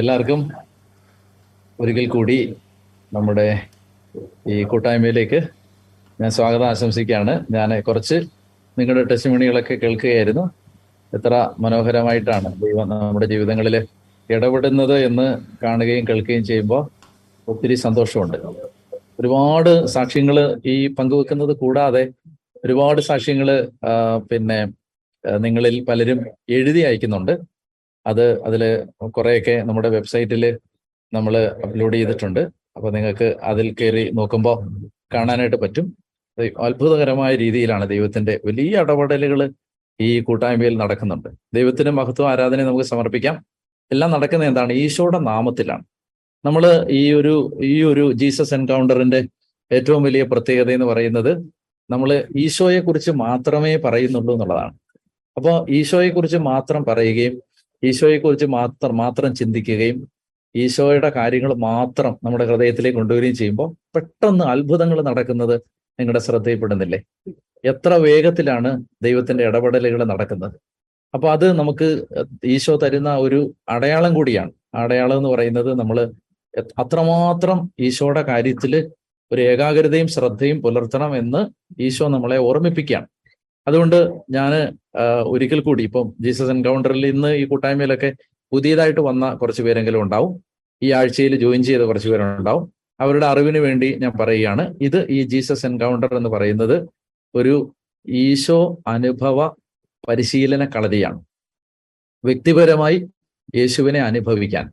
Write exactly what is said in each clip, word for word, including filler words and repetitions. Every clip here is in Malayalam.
എല്ലാവർക്കും ഒരിക്കൽ കൂടി നമ്മുടെ ഈ കൂട്ടായ്മയിലേക്ക് ഞാൻ സ്വാഗതം ആശംസിക്കുകയാണ്. ഞാൻ കുറച്ച് നിങ്ങളുടെ ടെസ്റ്റിമണികളൊക്കെ കേൾക്കുകയായിരുന്നു. എത്ര മനോഹരമായിട്ടാണ് ദൈവം നമ്മുടെ ജീവിതങ്ങളിൽ ഇടപെടുന്നത് എന്ന് കാണുകയും കേൾക്കുകയും ചെയ്യുമ്പോൾ ഒത്തിരി സന്തോഷമുണ്ട്. ഒരുപാട് സാക്ഷ്യങ്ങൾ ഈ പങ്കുവെക്കുന്നത് കൂടാതെ ഒരുപാട് സാക്ഷ്യങ്ങൾ പിന്നെ നിങ്ങളിൽ പലരും എഴുതി അയക്കുന്നുണ്ട്. അത് അതിൽ കുറേയൊക്കെ നമ്മുടെ വെബ്സൈറ്റിൽ നമ്മൾ അപ്ലോഡ് ചെയ്തിട്ടുണ്ട്. അപ്പോൾ നിങ്ങൾക്ക് അതിൽ കയറി നോക്കുമ്പോൾ കാണാനായിട്ട് പറ്റും. അത്ഭുതകരമായ രീതിയിലാണ് ദൈവത്തിൻ്റെ വലിയ ഇടപെടലുകൾ ഈ കൂട്ടായ്മയിൽ നടക്കുന്നുണ്ട്. ദൈവത്തിന് മഹത്വം ആരാധനയും നമുക്ക് സമർപ്പിക്കാം. എല്ലാം നടക്കുന്നത് എന്താണ്? ഈശോയുടെ നാമത്തിലാണ്. നമ്മൾ ഈ ഒരു ഈ ഒരു ജീസസ് എൻകൗണ്ടറിൻ്റെ ഏറ്റവും വലിയ പ്രത്യേകത എന്ന് പറയുന്നത് നമ്മൾ ഈശോയെക്കുറിച്ച് മാത്രമേ പറയുന്നുള്ളൂ എന്നുള്ളതാണ്. അപ്പോൾ ഈശോയെക്കുറിച്ച് മാത്രം പറയുകയും ഈശോയെക്കുറിച്ച് മാത്രം മാത്രം ചിന്തിക്കുകയും ഈശോയുടെ കാര്യങ്ങൾ മാത്രം നമ്മുടെ ഹൃദയത്തിലേക്ക് കൊണ്ടുവരികയും ചെയ്യുമ്പോൾ പെട്ടെന്ന് അത്ഭുതങ്ങൾ നടക്കുന്നത് നിങ്ങളുടെ ശ്രദ്ധയിൽപ്പെടുന്നില്ലേ? എത്ര വേഗത്തിലാണ് ദൈവത്തിൻ്റെ ഇടപെടലുകൾ നടക്കുന്നത്! അപ്പോൾ അത് നമുക്ക് ഈശോ തരുന്ന ഒരു അടയാളം കൂടിയാണ്. ആ അടയാളം എന്ന് പറയുന്നത് നമ്മൾ അത്രമാത്രം ഈശോയുടെ കാര്യത്തിൽ ഒരു ഏകാഗ്രതയും ശ്രദ്ധയും പുലർത്തണം എന്ന് ഈശോ നമ്മളെ ഓർമ്മിപ്പിക്കുകയാണ്. അതുകൊണ്ട് ഞാൻ ഒരിക്കൽ കൂടി ഇപ്പം ജീസസ് എൻകൗണ്ടറിൽ ഇന്ന് ഈ കൂട്ടായ്മയിലൊക്കെ പുതിയതായിട്ട് വന്ന കുറച്ച് പേരെങ്കിലും ഉണ്ടാവും. ഈ ആഴ്ചയിൽ ജോയിൻ ചെയ്ത കുറച്ച് പേരുണ്ടാവും. അവരുടെ അറിവിന് വേണ്ടി ഞാൻ പറയുകയാണ്, ഇത് ഈ ജീസസ് എൻകൗണ്ടർ എന്ന് പറയുന്നത് ഒരു ഈശോ അനുഭവ പരിശീലന കളരിയാണ്. വ്യക്തിപരമായി യേശുവിനെ അനുഭവിക്കാൻ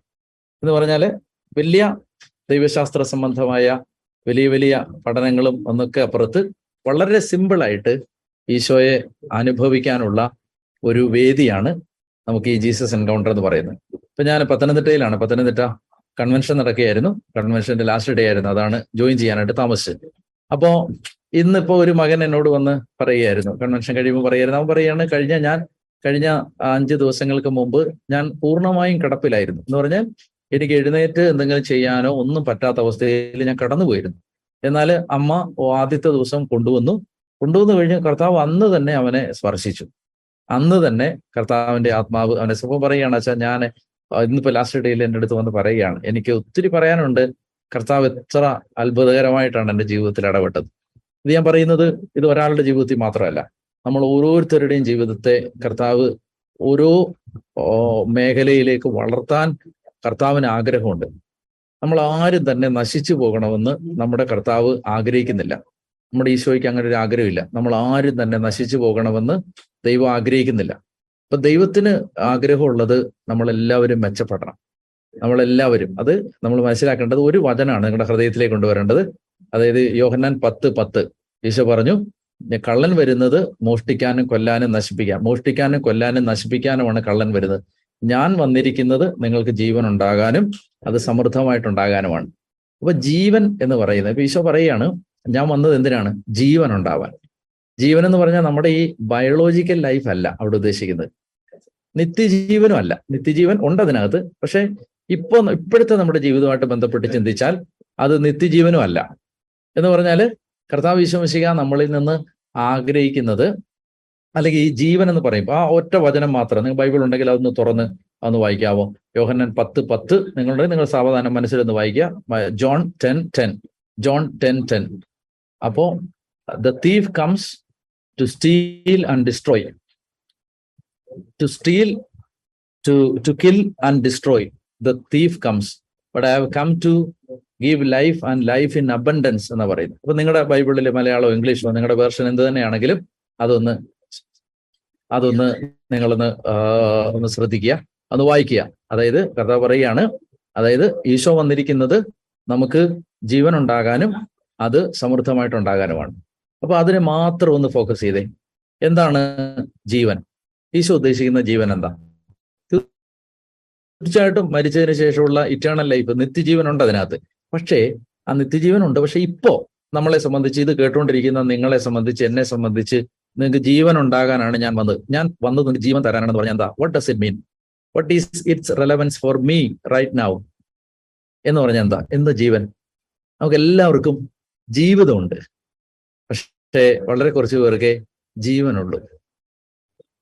എന്ന് പറഞ്ഞാൽ വലിയ ദൈവശാസ്ത്ര സംബന്ധമായ വലിയ വലിയ പഠനങ്ങളും ഒന്നൊക്കെ അപ്പുറത്ത് വളരെ സിമ്പിളായിട്ട് ഈശോയെ അനുഭവിക്കാനുള്ള ഒരു വേദിയാണ് നമുക്ക് ഈ ജീസസ് എൻകൗണ്ടർ എന്ന് പറയുന്നത്. ഇപ്പം ഞാൻ പത്തനംതിട്ടയിലാണ്. പത്തനംതിട്ട കൺവെൻഷൻ നടക്കുകയായിരുന്നു. കൺവെൻഷൻ്റെ ലാസ്റ്റ് ഡേ ആയിരുന്നു. അതാണ് ജോയിൻ ചെയ്യാനായിട്ട് താമസിച്ചത്. അപ്പോൾ ഇന്നിപ്പോൾ ഒരു മകൻ എന്നോട് വന്ന് പറയുകയായിരുന്നു, കൺവെൻഷൻ കഴിയുമ്പോൾ പറയുമായിരുന്നു, അവൻ പറയുകയാണ്, കഴിഞ്ഞ ഞാൻ കഴിഞ്ഞ അഞ്ച് ദിവസങ്ങൾക്ക് മുമ്പ് ഞാൻ പൂർണ്ണമായും കിടപ്പിലായിരുന്നു. എന്ന് പറഞ്ഞാൽ എനിക്ക് എഴുന്നേറ്റ് എന്തെങ്കിലും ചെയ്യാനോ ഒന്നും പറ്റാത്ത അവസ്ഥയിൽ ഞാൻ കടന്നുപോയിരുന്നു. എന്നാൽ അമ്മ ആദ്യത്തെ ദിവസം കൊണ്ടുവന്നു കൊണ്ടുവന്നു കഴിഞ്ഞ് കർത്താവ് അന്ന് തന്നെ അവനെ സ്പർശിച്ചു. അന്ന് തന്നെ കർത്താവിൻ്റെ ആത്മാവ് അവനെ സുഖം പറയുകയാണ്. വെച്ചാൽ ഞാൻ ഇന്നിപ്പോൾ ലാസ്റ്റ് ഡേയിൽ എൻ്റെ അടുത്ത് വന്ന് പറയുകയാണ്, എനിക്ക് ഒത്തിരി പറയാനുണ്ട്, കർത്താവ് എത്ര അത്ഭുതകരമായിട്ടാണ് എൻ്റെ ജീവിതത്തിൽ ഇടപെട്ടത്. ഇത് ഞാൻ പറയുന്നത് ഇത് ഒരാളുടെ ജീവിതത്തിൽ മാത്രമല്ല, നമ്മൾ ഓരോരുത്തരുടെയും ജീവിതത്തെ കർത്താവ് ഓരോ മേഖലയിലേക്ക് വളർത്താൻ കർത്താവിന് ആഗ്രഹമുണ്ട്. നമ്മൾ ആരും തന്നെ നശിച്ചു പോകണമെന്ന് നമ്മുടെ കർത്താവ് ആഗ്രഹിക്കുന്നില്ല. നമ്മുടെ ഈശോയ്ക്ക് അങ്ങനെ ഒരു ആഗ്രഹമില്ല. നമ്മൾ ആരും തന്നെ നശിച്ചു പോകണമെന്ന് ദൈവം ആഗ്രഹിക്കുന്നില്ല. അപ്പം ദൈവത്തിന് ആഗ്രഹമുള്ളത് നമ്മളെല്ലാവരും മെച്ചപ്പെടണം. നമ്മളെല്ലാവരും അത് നമ്മൾ മനസ്സിലാക്കേണ്ടത് ഒരു വചനമാണ് നിങ്ങളുടെ ഹൃദയത്തിലേക്ക് കൊണ്ടുവരേണ്ടത്. അതായത് യോഹന്നാൻ പത്ത് പത്ത് ഈശോ പറഞ്ഞു, കള്ളൻ വരുന്നത് മോഷ്ടിക്കാനും കൊല്ലാനും നശിപ്പിക്കാൻ മോഷ്ടിക്കാനും കൊല്ലാനും നശിപ്പിക്കാനുമാണ് കള്ളൻ വരുന്നത്. ഞാൻ വന്നിരിക്കുന്നത് നിങ്ങൾക്ക് ജീവൻ ഉണ്ടാകാനും അത് സമൃദ്ധമായിട്ടുണ്ടാകാനുമാണ്. അപ്പൊ ജീവൻ എന്ന് പറയുന്നത്, ഇപ്പൊ ഈശോ പറയുകയാണ്, ഞാൻ വന്നത് എന്തിനാണ്? ജീവൻ ഉണ്ടാവാൻ. ജീവൻ എന്ന് പറഞ്ഞാൽ നമ്മുടെ ഈ ബയോളോജിക്കൽ ലൈഫ് അല്ല അവിടെ ഉദ്ദേശിക്കുന്നത്. നിത്യജീവനും അല്ല. നിത്യജീവൻ ഉണ്ട് അതിനകത്ത്. പക്ഷെ ഇപ്പോൾ ഇപ്പോഴത്തെ നമ്മുടെ ജീവിതവുമായിട്ട് ബന്ധപ്പെട്ട് ചിന്തിച്ചാൽ അത് നിത്യജീവനും അല്ല. എന്ന് പറഞ്ഞാൽ കർത്താവ് ഈശോ മിശിഹാ നമ്മളിൽ നിന്ന് ആഗ്രഹിക്കുന്നത്, അല്ലെങ്കിൽ ഈ ജീവൻ എന്ന് പറയും, ആ ഒറ്റ വചനം മാത്രം. നിങ്ങൾ ബൈബിൾ ഉണ്ടെങ്കിൽ അതൊന്ന് തുറന്ന് അതൊന്ന് വായിക്കാവോ? യോഹന്നാൻ പത്ത് പത്ത് നിങ്ങളുണ്ടെങ്കിൽ നിങ്ങൾ സാവധാനം മനസ്സിലൊന്ന് വായിക്കുക. John ten ten John ten ten അപ്പോ the thief comes to steal and destroy, to steal, to to kill and destroy. The thief comes, but I have come to give life and life in abundance എന്ന് പറയുന്നു. അപ്പൊ നിങ്ങളുടെ ബൈബിളിൽ മലയാളമോ ഇംഗ്ലീഷോ നിങ്ങളുടെ വേർഷൻ എന്ത് തന്നെയാണെങ്കിലും അതൊന്ന് അതൊന്ന് നിങ്ങളൊന്ന് ഒന്ന് ശ്രദ്ധിക്കുക, ഒന്ന് വായിക്കുക. അതായത് കർത്താവ് പറയുകയാണ്, അതായത് ഈശോ വന്നിരിക്കുന്നത് നമുക്ക് ജീവൻ ഉണ്ടാകാനും അത് സമൃദ്ധമായിട്ടുണ്ടാകാനുമാണ്. അപ്പൊ അതിനെ മാത്രം ഒന്ന് ഫോക്കസ് ചെയ്തേ. എന്താണ് ജീവൻ? ഈശോ ഉദ്ദേശിക്കുന്ന ജീവൻ എന്താ? തീർച്ചയായിട്ടും മരിച്ചതിന് ശേഷമുള്ള ഇറ്റേണൽ ലൈഫ്, നിത്യജീവനുണ്ട് അതിനകത്ത്. പക്ഷേ ആ നിത്യജീവനുണ്ട്, പക്ഷെ ഇപ്പോ നമ്മളെ സംബന്ധിച്ച്, ഇത് കേട്ടുകൊണ്ടിരിക്കുന്ന നിങ്ങളെ സംബന്ധിച്ച്, എന്നെ സംബന്ധിച്ച്, നിങ്ങൾക്ക് ജീവൻ ഉണ്ടാകാനാണ് ഞാൻ വന്നത്. ഞാൻ വന്നത് നിങ്ങൾക്ക് ജീവൻ തരാനാണെന്ന് പറഞ്ഞാൽ എന്താ? What does it mean? What is its relevance for me right now എന്ന് പറഞ്ഞാൽ എന്താ? എന്താ ജീവൻ? നമുക്ക് എല്ലാവർക്കും ജീവിതമുണ്ട്, പക്ഷേ വളരെ കുറച്ച് പേർക്കേ ജീവനുള്ളൂ.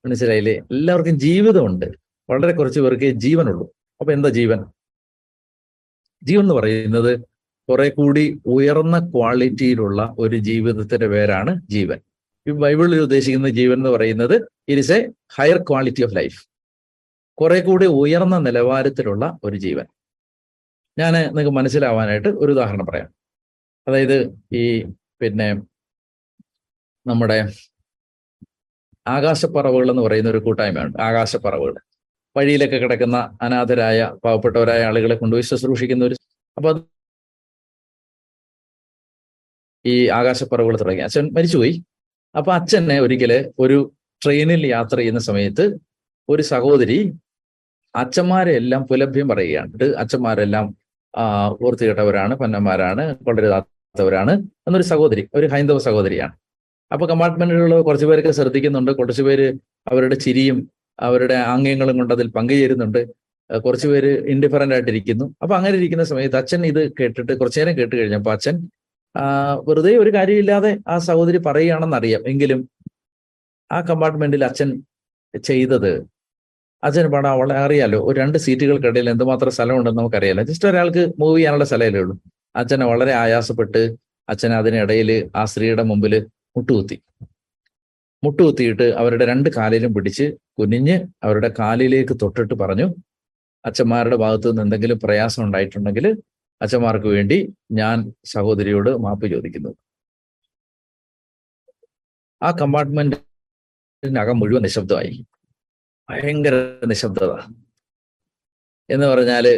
മനസ്സിലായില്ലേ? എല്ലാവർക്കും ജീവിതമുണ്ട്, വളരെ കുറച്ച് പേർക്കേ ജീവനുള്ളൂ. അപ്പൊ എന്താ ജീവൻ? ജീവൻ എന്ന് പറയുന്നത് കുറെ കൂടി ഉയർന്ന ക്വാളിറ്റിയിലുള്ള ഒരു ജീവിതത്തിന്റെ പേരാണ് ജീവൻ. ഈ ബൈബിളിൽ ഉദ്ദേശിക്കുന്ന ജീവൻ എന്ന് പറയുന്നത് it is a higher quality of life, കുറെ കൂടി ഉയർന്ന നിലവാരത്തിലുള്ള ഒരു ജീവൻ. ഞാൻ നിങ്ങൾക്ക് മനസ്സിലാവാനായിട്ട് ഒരു ഉദാഹരണം പറയാം. അതായത് ഈ പിന്നെ നമ്മുടെ ആകാശപ്പറവുകൾ എന്ന് പറയുന്ന ഒരു കൂട്ടായ്മയുണ്ട്. ആകാശപ്പറവുകൾ വഴിയിലൊക്കെ കിടക്കുന്ന അനാഥരായ പാവപ്പെട്ടവരായ ആളുകളെ കൊണ്ടുപോയി ശുശ്രൂഷിക്കുന്ന ഒരു, അപ്പൊ അത് ഈ ആകാശപ്പറവുകൾ തുടങ്ങി. അച്ഛൻ മരിച്ചുപോയി. അപ്പൊ അച്ഛനെ ഒരിക്കല് ഒരു ട്രെയിനിൽ യാത്ര ചെയ്യുന്ന സമയത്ത് ഒരു സഹോദരി അച്ഛന്മാരെ എല്ലാം പുലഭ്യം പറയുകയാണ്. അച്ഛന്മാരെല്ലാം ആ വൃത്തികെട്ടവരാണ്, പന്നന്മാരാണ്, കൊണ്ടുവരാത്തവരാണ് എന്നൊരു സഹോദരി, ഒരു ഹൈന്ദവ സഹോദരിയാണ്. അപ്പൊ കമ്പാർട്ട്മെന്റിലുള്ള കുറച്ചു പേരൊക്കെ ശ്രദ്ധിക്കുന്നുണ്ട്, കുറച്ചുപേര് അവരുടെ ചിരിയും അവരുടെ ആംഗ്യങ്ങളും കൊണ്ട് അതിൽ പങ്കുചേരുന്നുണ്ട്, കുറച്ചുപേര് ഇൻഡിഫറൻ്റ് ആയിട്ടിരിക്കുന്നു. അപ്പൊ അങ്ങനെ ഇരിക്കുന്ന സമയത്ത് അച്ഛൻ ഇത് കേട്ടിട്ട് കുറച്ചു നേരം കേട്ട് കഴിഞ്ഞപ്പോൾ അച്ഛൻ വെറുതെ ഒരു കാര്യമില്ലാതെ ആ സഹോദരി പറയുകയാണെന്നറിയാം, എങ്കിലും ആ കമ്പാർട്ട്മെന്റിൽ അച്ഛൻ ചെയ്തത്, അച്ഛൻ പാടാ അവളെ അറിയാലോ, ഒരു രണ്ട് സീറ്റുകൾക്കിടയിൽ എന്തുമാത്രം സ്ഥലമുണ്ടെന്ന് നമുക്കറിയാലോ, ജസ്റ്റ് ഒരാൾക്ക് മൂവ് ചെയ്യാനുള്ള സ്ഥലമല്ലേ ഉള്ളൂ. അച്ഛനെ വളരെ ആയാസപ്പെട്ട് അച്ഛൻ അതിനിടയിൽ ആ സ്ത്രീയുടെ മുമ്പിൽ മുട്ടുകുത്തി മുട്ടുകുത്തിയിട്ട് അവരുടെ രണ്ട് കാലിലും പിടിച്ച് കുനിഞ്ഞ് അവരുടെ കാലിലേക്ക് തൊട്ടിട്ട് പറഞ്ഞു, അച്ഛന്മാരുടെ ഭാഗത്തു നിന്ന് എന്തെങ്കിലും പ്രയാസം ഉണ്ടായിട്ടുണ്ടെങ്കിൽ അച്ഛന്മാർക്ക് വേണ്ടി ഞാൻ സഹോദരിയോട് മാപ്പ് ചോദിക്കുന്നു. ആ കമ്പാർട്ട്മെന്റിനകം മുഴുവൻ നിശബ്ദമായി, ഭയങ്കര നിശബ്ദത. എന്ന് പറഞ്ഞാല്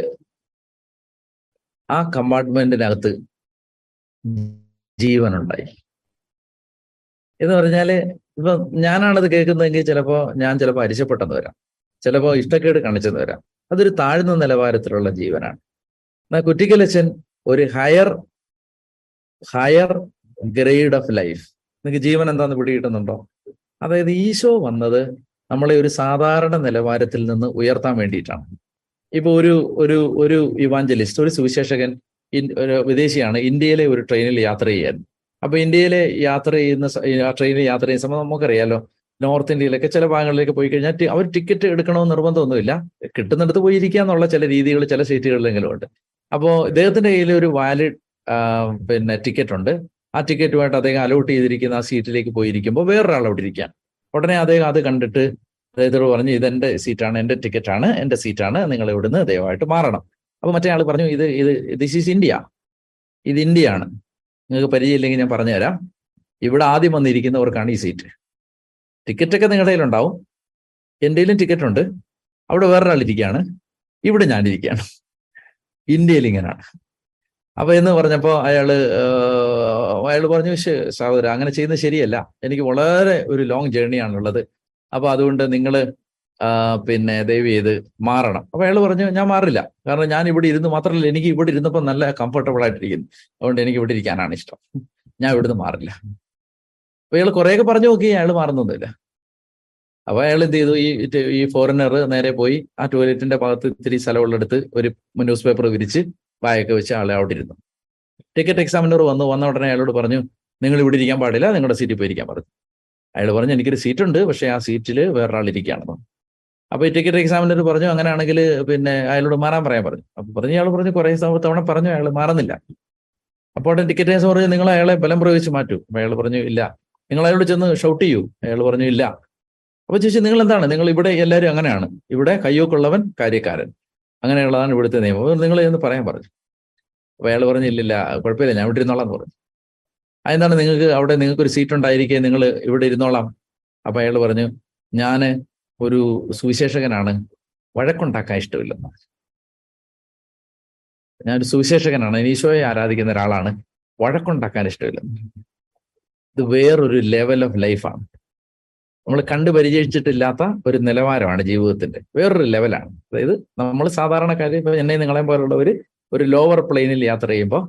ആ കമ്പാർട്ട്മെന്റിനകത്ത് ജീവനുണ്ടായി. എന്ന് പറഞ്ഞാല് ഇപ്പൊ ഞാനാണത് കേൾക്കുന്നതെങ്കിൽ ചിലപ്പോ ഞാൻ ചിലപ്പോ അരിശപ്പെട്ടെന്ന് വരാം, ചിലപ്പോ ഇഷ്ടക്കേട് കാണിച്ചെന്ന് വരാം. അതൊരു താഴ്ന്ന നിലവാരത്തിലുള്ള ജീവനാണ്. എന്നാൽ കുറ്റിക്കലച്ചൻ ഒരു higher higher grade of life. നിങ്ങൾക്ക് ജീവൻ എന്താന്ന് പിടികിട്ടുന്നുണ്ടോ? അതായത് ഈശോ വന്നത് നമ്മളെ ഒരു സാധാരണ നിലവാരത്തിൽ നിന്ന് ഉയർത്താൻ വേണ്ടിയിട്ടാണ്. ഇപ്പൊ ഒരു ഒരു ഒരു ഇവാഞ്ചലിസ്റ്റ്, ഒരു സുവിശേഷകൻ, വിദേശിയാണ്, ഇന്ത്യയിലെ ഒരു ട്രെയിനിൽ യാത്ര ചെയ്യാൻ. അപ്പൊ ഇന്ത്യയിലെ യാത്ര ചെയ്യുന്ന ട്രെയിനിൽ യാത്ര ചെയ്യുന്ന സമയത്ത് നമുക്കറിയാലോ, നോർത്ത് ഇന്ത്യയിലൊക്കെ ചില ഭാഗങ്ങളിലേക്ക് പോയി കഴിഞ്ഞാൽ അവർ ടിക്കറ്റ് എടുക്കണമെന്ന് നിർബന്ധമൊന്നുമില്ല, കിട്ടുന്നിടത്ത് പോയിരിക്കുക എന്നുള്ള ചില രീതികൾ ചില സീറ്റുകളിലെങ്കിലും ഉണ്ട്. അപ്പോൾ ഇദ്ദേഹത്തിന്റെ കയ്യിൽ ഒരു വാലിഡ് പിന്നെ ടിക്കറ്റ് ഉണ്ട്. ആ ടിക്കറ്റുമായിട്ട് അദ്ദേഹം അലോട്ട് ചെയ്തിരിക്കുന്ന ആ സീറ്റിലേക്ക് പോയിരിക്കുമ്പോൾ വേറൊരാൾ അവിടെ ഇരിക്കാൻ, ഉടനെ അദ്ദേഹം അത് കണ്ടിട്ട് അദ്ദേഹത്തോട് പറഞ്ഞു, ഇതെന്റെ സീറ്റാണ്, എൻ്റെ ടിക്കറ്റാണ്, എൻ്റെ സീറ്റാണ്, നിങ്ങൾ ഇവിടുന്ന് ദയവായിട്ട് മാറണം. അപ്പൊ മറ്റേ ആൾ പറഞ്ഞു, ഇത് ഇത് ദിസ് ഈസ് ഇന്ത്യ, ഇത് ഇന്ത്യയാണ്, നിങ്ങൾക്ക് പരിചയമില്ലെങ്കിൽ ഞാൻ പറഞ്ഞുതരാം, ഇവിടെ ആദ്യം വന്നിരിക്കുന്നവർക്കാണ് ഈ സീറ്റ്, ടിക്കറ്റൊക്കെ നിങ്ങളുടെ കയ്യിലുണ്ടാവും, എൻ്റെയിലും ടിക്കറ്റ് ഉണ്ട്, അവിടെ വേറൊരാളിരിക്കുകയാണ്, ഇവിടെ ഞാനിരിക്കുകയാണ്, ഇന്ത്യയിൽ ഇങ്ങനെയാണ്. അപ്പൊ എന്ന് പറഞ്ഞപ്പോൾ അയാള് അയാൾ പറഞ്ഞു, സഹോദരാ അങ്ങനെ ചെയ്യുന്നത് ശരിയല്ല, എനിക്ക് വളരെ ഒരു ലോങ് ജേർണിയാണുള്ളത്, അപ്പൊ അതുകൊണ്ട് നിങ്ങൾ പിന്നെ ദയവ് ചെയ്ത് മാറണം. അപ്പൊ അയാൾ പറഞ്ഞു, ഞാൻ മാറില്ല, കാരണം ഞാൻ ഇവിടെ ഇരുന്ന് മാത്രമല്ല, എനിക്ക് ഇവിടെ ഇരുന്നപ്പോൾ നല്ല കംഫർട്ടബിൾ ആയിട്ടിരിക്കുന്നു, അതുകൊണ്ട് എനിക്ക് ഇവിടെ ഇരിക്കാനാണ് ഇഷ്ടം, ഞാൻ ഇവിടുന്ന് മാറില്ല. അപ്പൊ അയാൾ കുറേയൊക്കെ പറഞ്ഞു നോക്കി, അയാൾ മാറുന്നൊന്നുമില്ല. അപ്പൊ അയാൾ എന്ത് ചെയ്തു, ഈ ഈ ഫോറിനർ നേരെ പോയി ആ ടോയ്ലറ്റിന്റെ ഭാഗത്ത് ഇത്തിരി സ്ഥലമുള്ളടുത്ത് ഒരു ന്യൂസ് പേപ്പർ വിരിച്ച് ബാഗൊക്കെ വെച്ച് ആളെ അവിടെ ഇരുന്നു. ടിക്കറ്റ് എക്സാമിനർ വന്നു വന്ന ഉടനെ അയാളോട് പറഞ്ഞു, നിങ്ങൾ ഇവിടെ ഇരിക്കാൻ പാടില്ല, നിങ്ങളുടെ സീറ്റിൽ പോയി ഇരിക്കാൻ പറഞ്ഞു. അയാൾ പറഞ്ഞു, എനിക്കൊരു സീറ്റുണ്ട്, പക്ഷെ ആ സീറ്റിൽ വേറൊരാൾ ഇരിക്കുകയാണെന്ന്. അപ്പൊ ഈ ടിക്കറ്റ് എക്സാമിനർ പറഞ്ഞു, അങ്ങനെയാണെങ്കിൽ പിന്നെ അയാളോട് മാറാൻ പറയാൻ പറഞ്ഞു. അപ്പൊ പറഞ്ഞ് അയാൾ പറഞ്ഞു, കുറെ തവണ പറഞ്ഞു, അയാൾ മാറുന്നില്ല. അപ്പോൾ ടിക്കറ്റ് എക്സാമിനർ പറഞ്ഞു, നിങ്ങൾ അയാളെ ബലം പ്രയോഗിച്ച് മാറ്റൂ. അപ്പൊ അയാൾ പറഞ്ഞു, ഇല്ല. നിങ്ങൾ അയാളോട് ചെന്ന് ഷൗട്ട് ചെയ്യൂ. അയാൾ പറഞ്ഞു, ഇല്ല. അപ്പൊ ചോദിച്ചു, നിങ്ങൾ എന്താണ്, നിങ്ങൾ ഇവിടെ എല്ലാവരും അങ്ങനെയാണ്, ഇവിടെ കയ്യോക്കുള്ളവൻ കാര്യക്കാരൻ, അങ്ങനെയുള്ളതാണ് ഇവിടുത്തെ നിയമം, നിങ്ങൾ എന്ന് പറയാൻ പറഞ്ഞു. അപ്പൊ അയാൾ പറഞ്ഞു, ഇല്ലില്ല കുഴപ്പമില്ല, ഞാൻ ഇവിടെ ഇരുന്നോളാം എന്ന് പറഞ്ഞു. അതെന്താണ്, നിങ്ങൾക്ക് അവിടെ നിങ്ങൾക്കൊരു സീറ്റ് ഉണ്ടായിരിക്കെ നിങ്ങൾ ഇവിടെ ഇരുന്നോളാം. അപ്പൊ അയാൾ പറഞ്ഞു, ഞാൻ ഒരു സുവിശേഷകനാണ്, വഴക്കുണ്ടാക്കാൻ ഇഷ്ടമില്ലെന്ന്, ഞാനൊരു സുവിശേഷകനാണ്, ഈശോയെ ആരാധിക്കുന്ന ഒരാളാണ്, വഴക്കുണ്ടാക്കാൻ ഇഷ്ടമില്ലെന്ന്. ഇത് വേറൊരു ലെവൽ ഓഫ് ലൈഫാണ്, നമ്മൾ കണ്ടു പരിചയിച്ചിട്ടില്ലാത്ത ഒരു നിലവാരമാണ് ജീവിതത്തിന്റെ, വേറൊരു ലെവലാണ്. അതായത് നമ്മൾ സാധാരണക്കാർ, ഇപ്പൊ എന്നെ നിങ്ങളെ പോലുള്ളവർ ഒരു ലോവർ പ്ലെയിനിൽ യാത്ര ചെയ്യുമ്പോൾ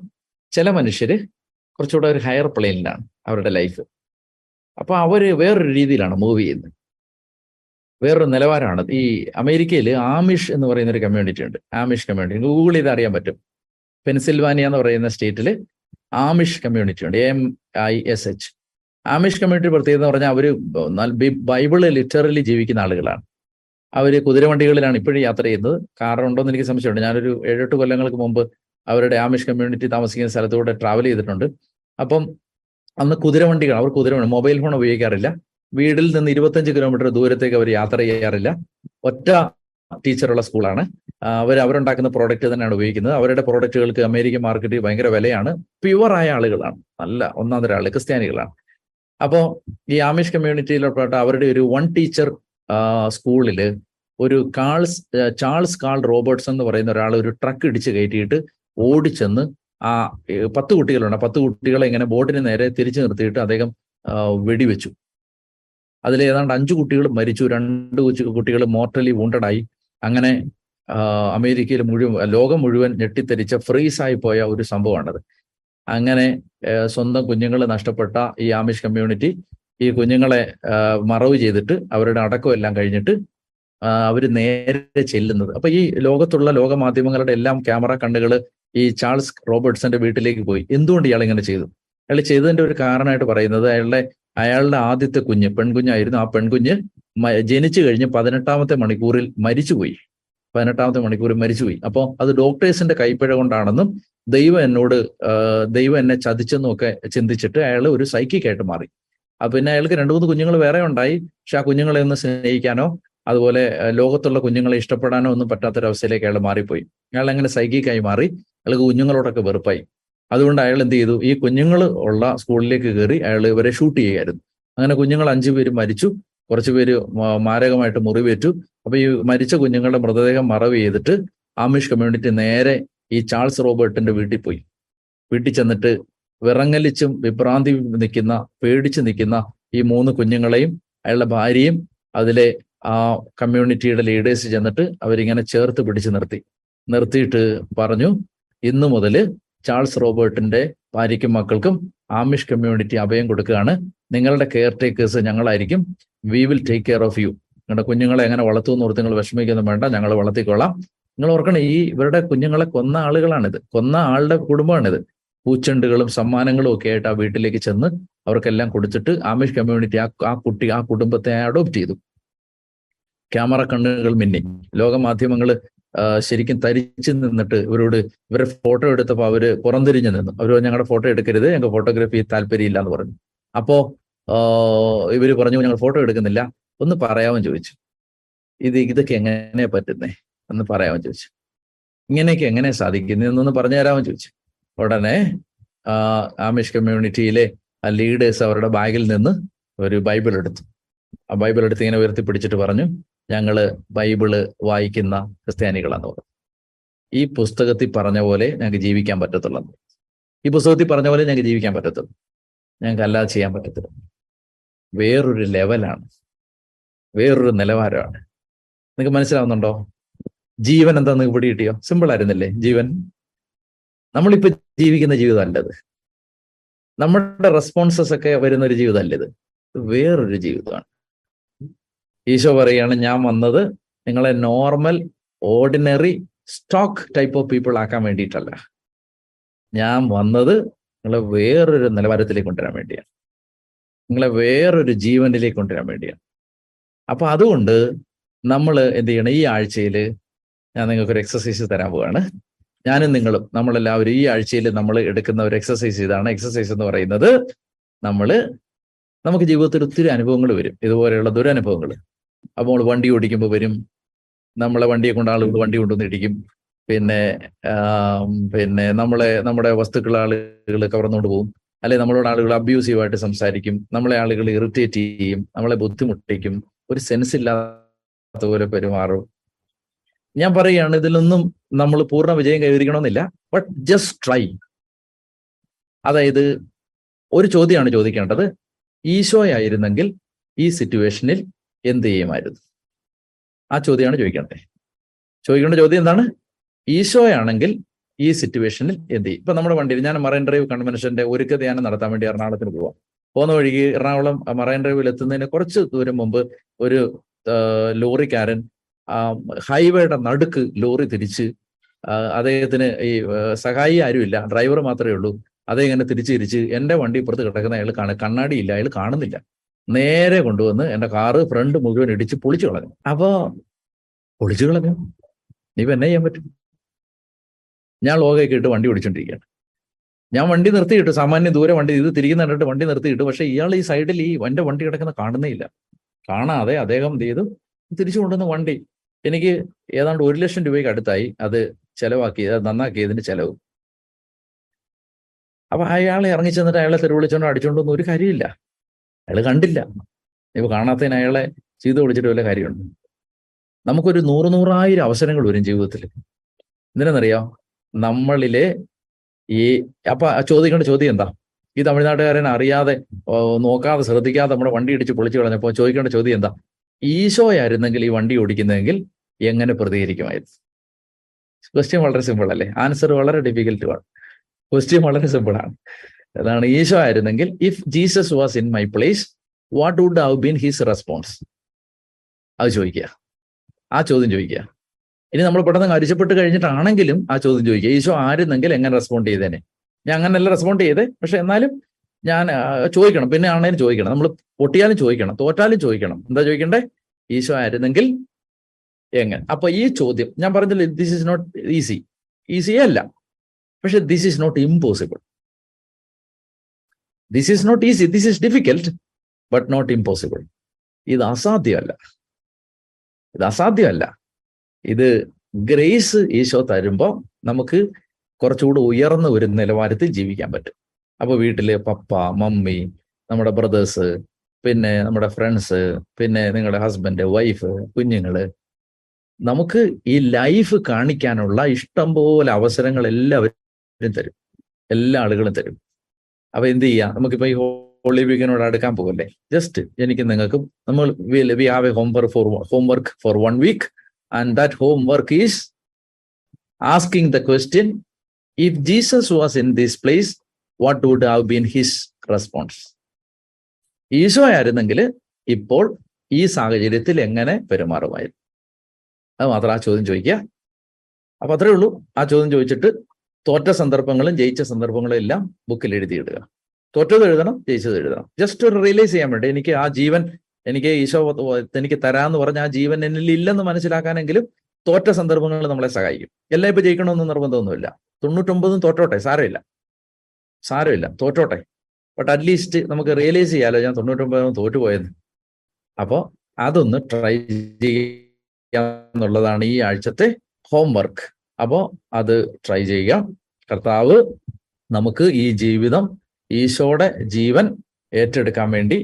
ചില മനുഷ്യർ കുറച്ചുകൂടെ ഒരു ഹയർ പ്ലെയിനിലാണ് അവരുടെ ലൈഫ്. അപ്പൊ അവര് വേറൊരു രീതിയിലാണ് മൂവ് ചെയ്യുന്നത്, വേറൊരു നിലവാരമാണ്. ഈ അമേരിക്കയിൽ ആമിഷ് എന്ന് പറയുന്ന ഒരു കമ്മ്യൂണിറ്റി ഉണ്ട്, ആമിഷ് കമ്മ്യൂണിറ്റി, ഗൂഗിൾ ചെയ്ത് അറിയാൻ പറ്റും. പെൻസിൽവാനിയ എന്ന് പറയുന്ന സ്റ്റേറ്റിൽ ആമിഷ് കമ്മ്യൂണിറ്റി ഉണ്ട്, M I S H. Amish community പ്രത്യേകത എന്ന് പറഞ്ഞാൽ അവര് ബൈബിള് ലിറ്ററലി ജീവിക്കുന്ന ആളുകളാണ്. അവര് കുതിരവണ്ടികളിലാണ് ഇപ്പോഴും യാത്ര ചെയ്യുന്നത്. കാരണം ഉണ്ടോയെന്ന് എനിക്ക് സംശയമുണ്ട്. ഞാനൊരു ഏഴെട്ട് കൊല്ലങ്ങൾക്ക് മുമ്പ് അവരുടെ ആമിഷ് കമ്മ്യൂണിറ്റി താമസിക്കുന്ന സ്ഥലത്തൂടെ ട്രാവൽ ചെയ്തിട്ടുണ്ട്. അപ്പം അന്ന് കുതിരവണ്ടികൾ, അവർ കുതിരവണ്ടി, മൊബൈൽ ഫോൺ ഉപയോഗിക്കാറില്ല, വീടിൽ നിന്ന് ഇരുപത്തഞ്ച് കിലോമീറ്റർ ദൂരത്തേക്ക് അവർ യാത്ര ചെയ്യാറില്ല, ഒറ്റ ടീച്ചറുള്ള സ്കൂളാണ്. അവർ അവരുണ്ടാക്കുന്ന പ്രോഡക്റ്റ് തന്നെയാണ് ഉപയോഗിക്കുന്നത്. അവരുടെ പ്രോഡക്റ്റുകൾക്ക് അമേരിക്കൻ മാർക്കറ്റിൽ ഭയങ്കര വിലയാണ്. പ്യുവറായ ആളുകളാണ്, നല്ല ഒന്നാം തരം ആള്, ക്രിസ്ത്യാനികളാണ്. അപ്പോൾ ഈ ആമിഷ് കമ്മ്യൂണിറ്റിയിൽപ്പെട്ട അവരുടെ ഒരു വൺ ടീച്ചർ സ്കൂളിൽ ഒരു കാൾസ് ചാൾസ് കാൾ റോബർട്ട്സൺ എന്ന് പറയുന്ന ഒരാൾ ഒരു ട്രക്ക് ഇടിച്ച് കയറ്റിയിട്ട് ഓടിച്ചെന്ന് ആ പത്ത് കുട്ടികളുണ്ട്, പത്ത് കുട്ടികളെ ഇങ്ങനെ ബോട്ടിന് നേരെ തിരിച്ചു നിർത്തിയിട്ട് അദ്ദേഹം വെടിവെച്ചു. അതിൽ ഏതാണ്ട് അഞ്ചു കുട്ടികൾ മരിച്ചു, രണ്ട് കുട്ടികൾ മോർട്ടലി വൂണ്ടഡായി. അങ്ങനെ അമേരിക്കയിൽ മുഴുവൻ, ലോകം മുഴുവൻ ഞെട്ടിത്തെരിച്ച ഫ്രീസായി പോയ ഒരു സംഭവമാണത്. അങ്ങനെ സ്വന്തം കുഞ്ഞുങ്ങൾ നഷ്ടപ്പെട്ട ഈ ആമിഷ് കമ്മ്യൂണിറ്റി ഈ കുഞ്ഞുങ്ങളെ മറവ് ചെയ്തിട്ട് അവരുടെ അടക്കം എല്ലാം കഴിഞ്ഞിട്ട് അവർ നേരെ ചെല്ലുന്നത്. അപ്പൊ ഈ ലോകത്തുള്ള ലോക മാധ്യമങ്ങളുടെ എല്ലാം ക്യാമറ കണ്ണുകൾ ഈ ചാൾസ് റോബർട്ട്സന്റെ വീട്ടിലേക്ക് പോയി. എന്തുകൊണ്ട് ഇയാൾ ഇങ്ങനെ ചെയ്തു? അയാൾ ചെയ്തതിന്റെ ഒരു കാരണമായിട്ട് പറയുന്നത് അയാളുടെ അയാളുടെ ആദ്യത്തെ കുഞ്ഞ് പെൺകുഞ്ഞായിരുന്നു. ആ പെൺകുഞ്ഞ് ജനിച്ചു കഴിഞ്ഞ് പതിനെട്ടാമത്തെ മണിക്കൂറിൽ മരിച്ചുപോയി പതിനെട്ടാമത്തെ മണിക്കൂറിൽ മരിച്ചുപോയി. അപ്പോൾ അത് ഡോക്ടേഴ്സിന്റെ കൈപ്പിഴ കൊണ്ടാണെന്നും ദൈവം എന്നോട് ദൈവം എന്നെ ചതിച്ചെന്നും ഒക്കെ ചിന്തിച്ചിട്ട് അയാൾ ഒരു സൈക്കിക്കായിട്ട് മാറി. അപ്പൊ പിന്നെ അയാൾക്ക് രണ്ടു മൂന്ന് കുഞ്ഞുങ്ങൾ വേറെ ഉണ്ടായി, പക്ഷെ ആ കുഞ്ഞുങ്ങളെ ഒന്ന് സ്നേഹിക്കാനോ അതുപോലെ ലോകത്തുള്ള കുഞ്ഞുങ്ങളെ ഇഷ്ടപ്പെടാനോ ഒന്നും പറ്റാത്തൊരവസ്ഥയിലേക്ക് അയാൾ മാറിപ്പോയി. അയാൾ അങ്ങനെ സൈക്കിക്കായി മാറി, അയാൾക്ക് കുഞ്ഞുങ്ങളോടൊക്കെ വെറുപ്പായി. അതുകൊണ്ട് അയാൾ എന്ത് ചെയ്തു, ഈ കുഞ്ഞുങ്ങൾ ഉള്ള സ്കൂളിലേക്ക് കയറി അയാൾ ഇവരെ ഷൂട്ട് ചെയ്യുമായിരുന്നു. അങ്ങനെ കുഞ്ഞുങ്ങൾ അഞ്ചു പേര് മരിച്ചു, കുറച്ചു പേര് മാരകമായിട്ട് മുറിവേറ്റു. അപ്പൊ ഈ മരിച്ച കുഞ്ഞുങ്ങളുടെ മൃതദേഹം മറവ് ചെയ്തിട്ട് ആമിഷ് കമ്മ്യൂണിറ്റി നേരെ ഈ ചാൾസ് റോബർട്ടിന്റെ വീട്ടിൽ പോയി. വീട്ടിൽ ചെന്നിട്ട് വിറങ്ങലിച്ചും വിഭ്രാന്തി നിൽക്കുന്ന, പേടിച്ചു നിൽക്കുന്ന ഈ മൂന്ന് കുഞ്ഞുങ്ങളെയും അയാളുടെ ഭാര്യയും അതിലെ ആ കമ്മ്യൂണിറ്റിയുടെ ലീഡേഴ്സ് ചെന്നിട്ട് അവരിങ്ങനെ ചേർത്ത് പിടിച്ചു നിർത്തി നിർത്തിയിട്ട് പറഞ്ഞു, ഇന്നു മുതൽ ചാൾസ് റോബർട്ടിന്റെ ഭാര്യയ്ക്കും മക്കൾക്കും ആമിഷ് കമ്മ്യൂണിറ്റി അഭയം കൊടുക്കുകയാണ്. നിങ്ങളുടെ കെയർ ടേക്കേഴ്സ് ഞങ്ങളായിരിക്കും. We will take care of you. നിങ്ങളുടെ കുഞ്ഞുങ്ങളെ എങ്ങനെ വളർത്തുമെന്ന് ഓർത്ത് നിങ്ങൾ വിഷമിക്കൊന്നും വേണ്ട, ഞങ്ങൾ വളർത്തിക്കൊള്ളാം. നിങ്ങൾ ഓർക്കണം, ഈ ഇവരുടെ കുഞ്ഞുങ്ങളെ കൊന്ന ആളുകളാണിത്, കൊന്ന ആളുടെ കുടുംബമാണിത്. പൂച്ചെണ്ടുകളും സമ്മാനങ്ങളും ഒക്കെ ആയിട്ട് ആ വീട്ടിലേക്ക് ചെന്ന് അവർക്കെല്ലാം കൊടുത്തിട്ട് ആമിഷ് കമ്മ്യൂണിറ്റി ആ ആ കുട്ടി ആ കുടുംബത്തെ അഡോപ്റ്റ് ചെയ്തു. ക്യാമറ കണ്ണുകൾ മിന്നി, ലോകമാധ്യമങ്ങൾ ശരിക്കും തരിച്ചു നിന്നിട്ട് ഇവരോട് ഇവരെ ഫോട്ടോ എടുത്തപ്പോൾ അവര് പുറംതിരിഞ്ഞു നിന്നു. അവർ ഞങ്ങളുടെ ഫോട്ടോ എടുക്കരുത്, ഞങ്ങൾക്ക് ഫോട്ടോഗ്രാഫി താല്പര്യമില്ല എന്ന് പറഞ്ഞു. അപ്പോ ഇവര് പറഞ്ഞു, ഞങ്ങൾ ഫോട്ടോ എടുക്കുന്നില്ല, ഒന്ന് പറയാമെന്ന് ചോദിച്ചു. ഇത് ഇതൊക്കെ എങ്ങനെ പറ്റുന്നേ എന്ന് പറയാമെന്ന് ചോദിച്ചു. ഇങ്ങനെയൊക്കെ എങ്ങനെ സാധിക്കുന്നതെന്നൊന്ന് പറഞ്ഞു തരാമെന്ന് ചോദിച്ചു. ഉടനെ ആമിഷ് കമ്മ്യൂണിറ്റിയിലെ ലീഡേഴ്സ് അവരുടെ ബാഗിൽ നിന്ന് ഒരു ബൈബിൾ എടുത്തു. ആ ബൈബിൾ എടുത്ത് ഇങ്ങനെ ഉയർത്തി പിടിച്ചിട്ട് പറഞ്ഞു, ഞങ്ങള് ബൈബിള് വായിക്കുന്ന ക്രിസ്ത്യാനികളാന്ന് പറഞ്ഞു. ഈ പുസ്തകത്തിൽ പറഞ്ഞ പോലെ ഞങ്ങൾക്ക് ജീവിക്കാൻ പറ്റത്തുള്ളൂ, ഈ പുസ്തകത്തിൽ പറഞ്ഞ പോലെ ഞങ്ങൾക്ക് ജീവിക്കാൻ പറ്റത്തുള്ളൂ, ഞങ്ങൾക്ക് അല്ലാതെ ചെയ്യാൻ പറ്റത്തില്ല. വേറൊരു ലെവലാണ്, വേറൊരു നിലവാരമാണ്. നിങ്ങൾക്ക് മനസ്സിലാവുന്നുണ്ടോ? ജീവൻ എന്താന്ന് ഇവിടെ കിട്ടിയോ? സിമ്പിൾ ആയിരുന്നില്ലേ? ജീവൻ നമ്മളിപ്പോൾ ജീവിക്കുന്ന ജീവിതം അല്ലത്, നമ്മുടെ റെസ്പോൺസസ് ഒക്കെ വരുന്ന ഒരു ജീവിതം അല്ലത്, വേറൊരു ജീവിതമാണ്. ഈശോ പറയുകയാണ്, ഞാൻ വന്നത് നിങ്ങളെ normal ordinary stock type of people ആക്കാൻ വേണ്ടിയിട്ടല്ല, ഞാൻ വന്നത് നിങ്ങളെ വേറൊരു നിലവാരത്തിലേക്ക് കൊണ്ടുവരാൻ വേണ്ടിയാണ്, നിങ്ങളെ വേറൊരു ജീവനിലേക്ക് കൊണ്ടുവരാൻ വേണ്ടിയാണ്. അപ്പൊ അതുകൊണ്ട് നമ്മൾ എന്ത് ചെയ്യണം? ഈ ആഴ്ചയിൽ ഞാൻ നിങ്ങൾക്കൊരു എക്സസൈസ് തരാൻ പോവുകയാണ്. ഞാനും നിങ്ങളും നമ്മളെല്ലാവരും ഈ ആഴ്ചയിൽ നമ്മൾ എടുക്കുന്ന ഒരു എക്സസൈസ് ഇതാണ്. എക്സസൈസ് എന്ന് പറയുന്നത്, നമ്മൾ നമുക്ക് ജീവിതത്തിൽ ഒത്തിരി അനുഭവങ്ങൾ വരും, ഇതുപോലെയുള്ള ദുരനുഭവങ്ങൾ. അപ്പോൾ നമ്മൾ വണ്ടി ഓടിക്കുമ്പോൾ വരും, നമ്മളെ വണ്ടിയെ കൊണ്ട് ആളുകൾ വണ്ടി കൊണ്ടുവന്ന് ഇടിക്കും, പിന്നെ പിന്നെ നമ്മളെ നമ്മുടെ വസ്തുക്കൾ ആളുകൾ കവർന്നുകൊണ്ട് പോകും, അല്ലെങ്കിൽ നമ്മളോട് ആളുകൾ അബ്യൂസീവായിട്ട് സംസാരിക്കും, നമ്മളെ ആളുകൾ ഇറിറ്റേറ്റ് ചെയ്യും, നമ്മളെ ബുദ്ധിമുട്ടിക്കും, ഒരു സെൻസ് ഇല്ലാത്ത പോലെ പെരുമാറും. ഞാൻ പറയുകയാണ്, ഇതിലൊന്നും നമ്മൾ പൂർണ്ണ വിജയം കൈവരിക്കണമെന്നില്ല, ബട്ട് ജസ്റ്റ് ട്രൈ. അതായത് ഒരു ചോദ്യമാണ് ചോദിക്കേണ്ടത്, ഈശോയായിരുന്നെങ്കിൽ ഈ സിറ്റുവേഷനിൽ എന്ത് ചെയ്യുമായിരുന്നു? ആ ചോദ്യമാണ് ചോദിക്കേണ്ടത്. ചോദിക്കേണ്ട ചോദ്യം എന്താണ്? ഈശോയാണെങ്കിൽ ഈ സിറ്റുവേഷനിൽ എന്ത് ചെയ്യും? ഇപ്പൊ നമ്മുടെ വണ്ടിയിൽ, ഞാൻ മറൈൻ ഡ്രൈവ് കൺവെൻഷന്റെ ഒരുക്ക ധ്യാനം നടത്താൻ വേണ്ടി എറണാകുളത്തിന് പോവാം. പോകുന്ന വഴിക്ക് എറണാകുളം മറൈൻ ഡ്രൈവിൽ എത്തുന്നതിന് കുറച്ച് ദൂരം മുമ്പ് ഒരു ലോറിക്കാരൻ ഹൈവേയുടെ നടുക്ക് ലോറി തിരിച്ച്, അദ്ദേഹത്തിന് ഈ സഹായി ആരുമില്ല, ഡ്രൈവർ മാത്രമേ ഉള്ളൂ. അതേ ഇങ്ങനെ തിരിച്ച് തിരിച്ച് എൻ്റെ വണ്ടി ഇപ്പുറത്ത് കിടക്കുന്ന അയാൾ കാണ കണ്ണാടിയില്ല, അയാൾ കാണുന്നില്ല, നേരെ കൊണ്ടുവന്ന് എൻ്റെ കാറ് ഫ്രണ്ട് മുഴുവൻ ഇടിച്ച് പൊളിച്ചു കളഞ്ഞു. അപ്പോൾ പൊളിച്ചു കളഞ്ഞു, ഇനിയിപ്പോൾ എന്നെ ചെയ്യാൻ പറ്റും? ഞാൻ ലോഗൊക്കെ ഇട്ട് വണ്ടി ഓടിച്ചോണ്ടിരിക്കുകയാണ്. ഞാൻ വണ്ടി നിർത്തിയിട്ട് സാമാന്യം ദൂരെ വണ്ടി ഇത് തിരിക്കുന്ന കണ്ടിട്ട് വണ്ടി നിർത്തിയിട്ട്, പക്ഷെ ഇയാൾ ഈ സൈഡിൽ ഈ എൻ്റെ വണ്ടി കിടക്കുന്ന കാണുന്നേ ഇല്ല. കാണാതെ അദ്ദേഹം എന്ത് ചെയ്തു, തിരിച്ചു കൊണ്ടുവന്ന വണ്ടി എനിക്ക് ഏതാണ്ട് ഒരു ലക്ഷം രൂപയ്ക്ക് അടുത്തായി അത് ചെലവാക്കി, അത് നന്നാക്കിയതിൻ്റെ ചെലവ്. അപ്പൊ അയാളെ ഇറങ്ങി ചെന്നിട്ട് അയാളെ തെരുവ് വിളിച്ചോണ്ട് അടിച്ചോണ്ടൊന്നും ഒരു കാര്യമില്ല, അയാൾ കണ്ടില്ല. ഇപ്പൊ കാണാത്തതിന് അയാളെ ചെയ്ത് വിളിച്ചിട്ട് വല്ല കാര്യമുണ്ട്? നമുക്കൊരു നൂറ് നൂറായിരം അവസരങ്ങൾ വരും ജീവിതത്തിൽ. എന്തിനാണെന്നറിയാം, നമ്മളിലെ ഈ അപ്പൊ ചോദിക്കേണ്ട ചോദ്യം എന്താ? ഈ തമിഴ്നാട്ടുകാരൻ അറിയാതെ നോക്കാതെ ശ്രദ്ധിക്കാതെ നമ്മുടെ വണ്ടി ഇടിച്ച് പൊളിച്ചു കളഞ്ഞപ്പോൾ ചോദിക്കേണ്ട ചോദ്യം എന്താ? ഈശോയായിരുന്നെങ്കിൽ ഈ വണ്ടി ഓടിക്കുന്നെങ്കിൽ എങ്ങനെ പ്രതികരിക്കുമായിരുന്നു? ക്വസ്റ്റ്യൻ വളരെ സിമ്പിൾ അല്ലേ? ആൻസർ വളരെ ഡിഫിക്കൽട്ടുമാണ്. ക്വസ്റ്റ്യൻ വളരെ സിമ്പിളാണ്. അതാണ്, ഈശോ ആയിരുന്നെങ്കിൽ, if Jesus was in my place what would have been his response? അത് ചോദിക്കുക, ആ ചോദ്യം ചോദിക്കുക. ഇനി നമ്മൾ പെട്ടെന്ന് അരിച്ചപ്പെട്ട് കഴിഞ്ഞിട്ടാണെങ്കിലും ആ ചോദ്യം ചോദിക്കുക, ഈശോ ആയിരുന്നെങ്കിൽ എങ്ങനെ റെസ്പോണ്ട് ചെയ്തേനെ? ഞാൻ അങ്ങനെയല്ല റെസ്പോണ്ട് ചെയ്തേ, പക്ഷെ എന്നാലും ഞാൻ ചോദിക്കണം. പിന്നെ ആണെങ്കിലും ചോദിക്കണം, നമ്മൾ പൊട്ടിയാലും ചോദിക്കണം, തോറ്റാലും ചോദിക്കണം. എന്താ ചോദിക്കണ്ടേ? ഈശോ ആയിരുന്നെങ്കിൽ എങ്ങനെ? അപ്പൊ ഈ ചോദ്യം ഞാൻ പറഞ്ഞില്ലേ, ദിസ് ഈസ് നോട്ട് ഈസി. ഈസിയേ അല്ല, പക്ഷെ this is not impossible. This is not easy, this is difficult but not impossible. ഇത് അസാധ്യമല്ല, ഇത് അസാധ്യമല്ല. ഇത് ഗ്രേസ് ഈശോ തരുമ്പോൾ നമുക്ക് കുറച്ചുകൂടി ഉയർന്ന ഒരു നിലവാരത്തിൽ ജീവിക്കാൻ പറ്റും. അപ്പോൾ വീട്ടിലെ പപ്പ, മമ്മി, നമ്മുടെ ബ്രദേഴ്സ്, പിന്നെ നമ്മുടെ ഫ്രണ്ട്സ്, പിന്നെ നിങ്ങളുടെ ഹസ്ബൻഡ്, വൈഫ്, കുഞ്ഞുങ്ങള്, നമുക്ക് ഈ ലൈഫ് കാണിക്കാനുള്ള ഇഷ്ടം പോലെ അവസരങ്ങൾ എല്ലാവരും തരും, എല്ലാ ആളുകളും തരും. അപ്പൊ എന്ത് ചെയ്യാം? നമുക്കിപ്പോൾ ഈ ഹോളി വീക്കിനോട് അടുക്കാൻ പോകല്ലേ, ജസ്റ്റ് എനിക്ക് നിങ്ങൾക്കും നമ്മൾ we have a homework for homework for one week and that homework is asking the question, if Jesus was in this place what would have been his response? Eesho ആയിരുന്നെങ്കിൽ ഇപ്പോൾ ഈ സാഹചര്യത്തിൽ എങ്ങനെ പെരുമാറുമായിരുന്നു? അത് മാത്രം, ആ ചോദ്യം ചോദിക്കുക. അപ്പം അത്രയേ ഉള്ളൂ. ആ ചോദ്യം ചോദിച്ചിട്ട് തോറ്റ സന്ദർഭങ്ങളും ജയിച്ച സന്ദർഭങ്ങളും എല്ലാം ബുക്കിൽ എഴുതിയിടുക. തോറ്റത് എഴുതണം, ജയിച്ചത് എഴുതണം. ജസ്റ്റ് ഒരു റിയലൈസ് ചെയ്യാൻ വേണ്ടി, എനിക്ക് ആ ജീവൻ എനിക്ക് ഈശോ എനിക്ക് തരാമെന്ന് പറഞ്ഞ ആ ജീവൻ എന്നിൽ ഇല്ലെന്ന് മനസ്സിലാക്കാനെങ്കിലും തോറ്റ സന്ദർഭങ്ങൾ നമ്മളെ സഹായിക്കും. എല്ലാം ഇപ്പം ജയിക്കണമെന്ന് നിർബന്ധമൊന്നുമില്ല. തൊണ്ണൂറ്റൊമ്പതും തോറ്റോട്ടെ, സാരമില്ല, സാരമില്ല, തോറ്റോട്ടെ. ബട്ട് അറ്റ്ലീസ്റ്റ് നമുക്ക് റിയലൈസ് ചെയ്യാമല്ലോ ഞാൻ തൊണ്ണൂറ്റൊമ്പതും തോറ്റുപോയെന്ന്. അപ്പോൾ അതൊന്ന് ട്രൈ ചെയ്യുക ഈ ആഴ്ചത്തെ ഹോംവർക്ക്. അപ്പോൾ അത് ട്രൈ ചെയ്യുക. കർത്താവ് നമുക്ക് ഈ ജീവിതം ഈശോയുടെ ജീവൻ ഏറ്റെടുക്കാൻ വേണ്ടി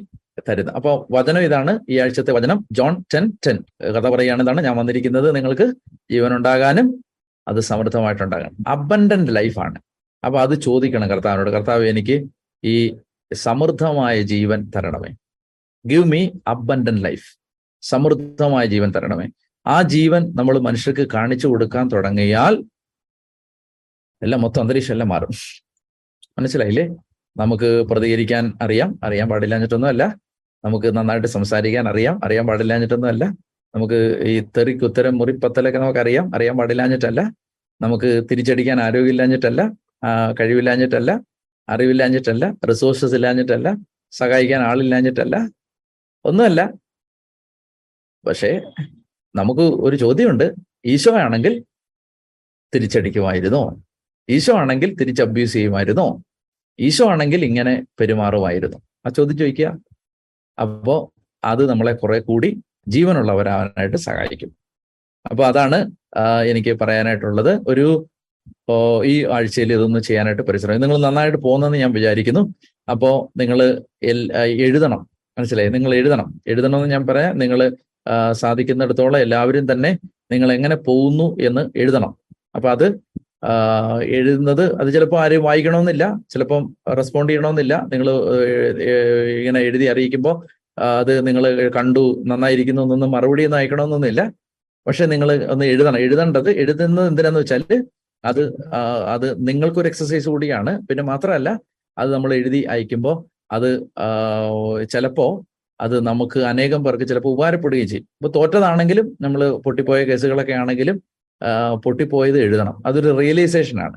തരുന്നു. അപ്പോൾ വചനം ഇതാണ് ഈ ആഴ്ചത്തെ വചനം, ജോൺ ടെൻ ടെൻ കഥ പറയുകയാണെന്നാണ്. ഞാൻ വന്നിരിക്കുന്നത് നിങ്ങൾക്ക് ജീവനുണ്ടാകാനും അത് സമൃദ്ധമായിട്ടുണ്ടാകാനും, അബൻഡന്റ് ലൈഫാണ്. അപ്പൊ അത് ചോദിക്കണം കർത്താവിനോട്, കർത്താവ് എനിക്ക് ഈ സമൃദ്ധമായ ജീവൻ തരണമേ, ഗിവ് മീ അബൻഡന്റ് ലൈഫ്, സമൃദ്ധമായ ജീവൻ തരണമേ. ആ ജീവൻ നമ്മൾ മനുഷ്യർക്ക് കാണിച്ചു കൊടുക്കാൻ തുടങ്ങിയാൽ എല്ലാം മൊത്തം അന്തരീക്ഷം എല്ലാം മാറും. മനസ്സിലായില്ലേ? നമുക്ക് പ്രതികരിക്കാൻ അറിയാം, അറിയാൻ പാടില്ലാഞ്ഞിട്ടൊന്നും അല്ല. നമുക്ക് നന്നായിട്ട് സംസാരിക്കാൻ അറിയാം, അറിയാൻ പാടില്ലാഞ്ഞിട്ടൊന്നും അല്ല. നമുക്ക് ഈ തെറിക്കുത്തരം മുറിപ്പത്തലൊക്കെ നമുക്കറിയാം, അറിയാൻ പാടില്ലാഞ്ഞിട്ടല്ല. നമുക്ക് തിരിച്ചടിക്കാൻ ആരോഗ്യമില്ലാഞ്ഞിട്ടല്ല, കഴിവില്ലാഞ്ഞിട്ടല്ല, അറിവില്ലാഞ്ഞിട്ടല്ല, റിസോഴ്സസ് ഇല്ലാഞ്ഞിട്ടല്ല, സഹായിക്കാൻ ആളില്ലാഞ്ഞിട്ടല്ല, ഒന്നുമല്ല. പക്ഷേ നമുക്ക് ഒരു ചോദ്യമുണ്ട്, ഈശോ ആണെങ്കിൽ തിരിച്ചടിക്കുമായിരുന്നോ? ഈശോ ആണെങ്കിൽ തിരിച്ച് അബ്യൂസ് ചെയ്യുമായിരുന്നോ? ഈശോ ആണെങ്കിൽ ഇങ്ങനെ പെരുമാറുമായിരുന്നു? ആ ചോദ്യം ചോദിക്കുക. അപ്പോൾ അത് നമ്മളെ കുറെ കൂടി ജീവനുള്ളവരാവാനായിട്ട് സഹായിക്കും. അപ്പൊ അതാണ് എനിക്ക് പറയാനായിട്ടുള്ളത്. ഒരു ഈ ആഴ്ചയിൽ ഇതൊന്ന് ചെയ്യാനായിട്ട് പരിശ്രമിക്കും. നിങ്ങൾ നന്നായിട്ട് പോകുന്നെന്ന് ഞാൻ വിചാരിക്കുന്നു. അപ്പോൾ നിങ്ങൾ എഴുതണം, മനസ്സിലായി? നിങ്ങൾ എഴുതണം. എഴുതണമെന്ന് ഞാൻ പറയാം. നിങ്ങൾ സാധിക്കുന്നിടത്തോളം എല്ലാവരും തന്നെ നിങ്ങൾ എങ്ങനെ പോകുന്നു എന്ന് എഴുതണം. അപ്പം അത് എഴുതുന്നത് അത് ചിലപ്പോൾ ആരും വായിക്കണമെന്നില്ല, ചിലപ്പം റെസ്പോണ്ട് ചെയ്യണമെന്നില്ല. നിങ്ങൾ ഇങ്ങനെ എഴുതി അറിയിക്കുമ്പോൾ അത് നിങ്ങൾ കണ്ടു നന്നായിരിക്കുന്നു എന്നൊന്നും മറുപടി ഒന്നും അയക്കണമെന്നൊന്നുമില്ല. പക്ഷെ നിങ്ങൾ ഒന്ന് എഴുതണം. എഴുതേണ്ടത് എഴുതുന്നത് എന്തിനാന്ന് വെച്ചാൽ അത് അത് നിങ്ങൾക്കൊരു എക്സസൈസ് കൂടിയാണ്. പിന്നെ മാത്രമല്ല, അത് നമ്മൾ എഴുതി അയക്കുമ്പോൾ അത് ചിലപ്പോൾ അത് നമുക്ക് അനേകം പേർക്ക് ചിലപ്പോൾ ഉപകാരപ്പെടുകയും ചെയ്യും. ഇപ്പോൾ തോറ്റതാണെങ്കിലും നമ്മൾ പൊട്ടിപ്പോയ കേസുകളൊക്കെ ആണെങ്കിലും പൊട്ടിപ്പോയത് എഴുതണം. അതൊരു റിയലൈസേഷനാണ്,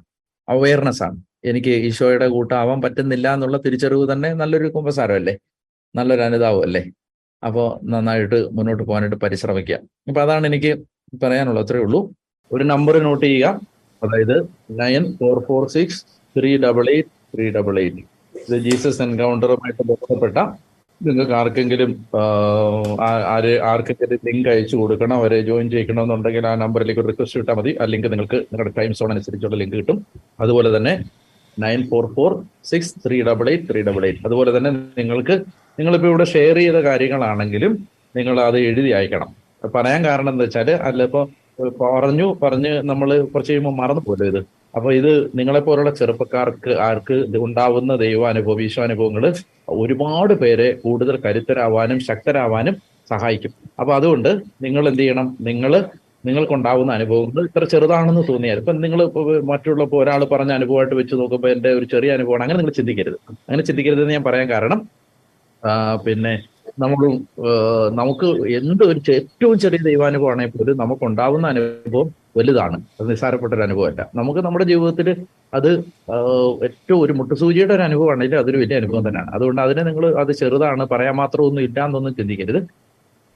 അവയർനെസ് ആണ്. എനിക്ക് ഈശോയുടെ കൂട്ടാവാൻ പറ്റുന്നില്ല എന്നുള്ള തിരിച്ചറിവ് തന്നെ നല്ലൊരു കുമ്പസാരമല്ലേ, നല്ലൊരു അനുതാപം അല്ലേ? അപ്പോൾ നന്നായിട്ട് മുന്നോട്ട് പോകാനായിട്ട് പരിശ്രമിക്കുക. അപ്പം അതാണ് എനിക്ക് പറയാനുള്ളത്, അത്രയേ ഉള്ളൂ. ഒരു നമ്പർ നോട്ട് ചെയ്യുക, അതായത് nine four four six three double eight three double eight ഇത് ജീസസ് എൻകൗണ്ടറുമായിട്ട് ബന്ധപ്പെട്ട നിങ്ങൾക്ക് ആർക്കെങ്കിലും ആര് ആർക്കെങ്കിലും ലിങ്ക് അയച്ചു കൊടുക്കണം, അവരെ ജോയിൻ ചെയ്യിക്കണമെന്നുണ്ടെങ്കിൽ ആ നമ്പറിലേക്ക് ഒരു റിക്വസ്റ്റ് ഇട്ടാൽ മതി. ആ ലിങ്ക് നിങ്ങൾക്ക് നിങ്ങളുടെ ടൈം സോൺ അനുസരിച്ചുള്ള ലിങ്ക് കിട്ടും. അതുപോലെ തന്നെ nine four four six three double eight three double eight അതുപോലെ തന്നെ നിങ്ങൾക്ക് നിങ്ങളിപ്പോൾ ഇവിടെ ഷെയർ ചെയ്ത കാര്യങ്ങളാണെങ്കിലും നിങ്ങൾ അത് എഴുതി അയക്കണം. പറയാൻ കാരണം എന്താ വെച്ചാൽ അല്ല ഇപ്പോൾ പറഞ്ഞു പറഞ്ഞ് നമ്മൾ കുറച്ച് കഴിയുമ്പോൾ മറന്നു പോലോ ഇത്. അപ്പൊ ഇത് നിങ്ങളെപ്പോലുള്ള ചെറുപ്പക്കാർക്ക് ആർക്ക് ഉണ്ടാവുന്ന ദൈവാനുഭവം ഈശ്വാനുഭവങ്ങൾ ഒരുപാട് പേരെ കൂടുതൽ കരുത്തരാവാനും ശക്തരാവാനും സഹായിക്കും. അപ്പൊ അതുകൊണ്ട് നിങ്ങൾ എന്ത് ചെയ്യണം, നിങ്ങൾ നിങ്ങൾക്കുണ്ടാവുന്ന അനുഭവങ്ങൾ ഇത്ര ചെറുതാണെന്ന് തോന്നിയാൽ ഇപ്പം നിങ്ങൾ മറ്റുള്ള ഒരാൾ പറഞ്ഞ അനുഭവമായിട്ട് വെച്ച് നോക്കുമ്പോൾ എൻ്റെ ഒരു ചെറിയ അനുഭവമാണ്, അങ്ങനെ നിങ്ങൾ ചിന്തിക്കരുത്. അങ്ങനെ ചിന്തിക്കരുതെന്ന് ഞാൻ പറയാൻ കാരണം പിന്നെ നമ്മൾ നമുക്ക് എന്ത് ഒരു ഏറ്റവും ചെറിയ ദൈവാനുഭവമാണെങ്കിൽ പോലും നമുക്കുണ്ടാവുന്ന അനുഭവം വലുതാണ്. അത് നിസ്സാരപ്പെട്ടൊരു അനുഭവമല്ല. നമുക്ക് നമ്മുടെ ജീവിതത്തിൽ അത് ഏറ്റവും ഒരു മുട്ടുസൂചിയുടെ ഒരു അനുഭവമാണെങ്കിലും അതൊരു വലിയ അനുഭവം തന്നെയാണ്. അതുകൊണ്ട് അതിനെ നിങ്ങൾ അത് ചെറുതാണ് പറയാൻ മാത്രമൊന്നും ഇല്ല എന്നൊന്നും ചിന്തിക്കരുത്.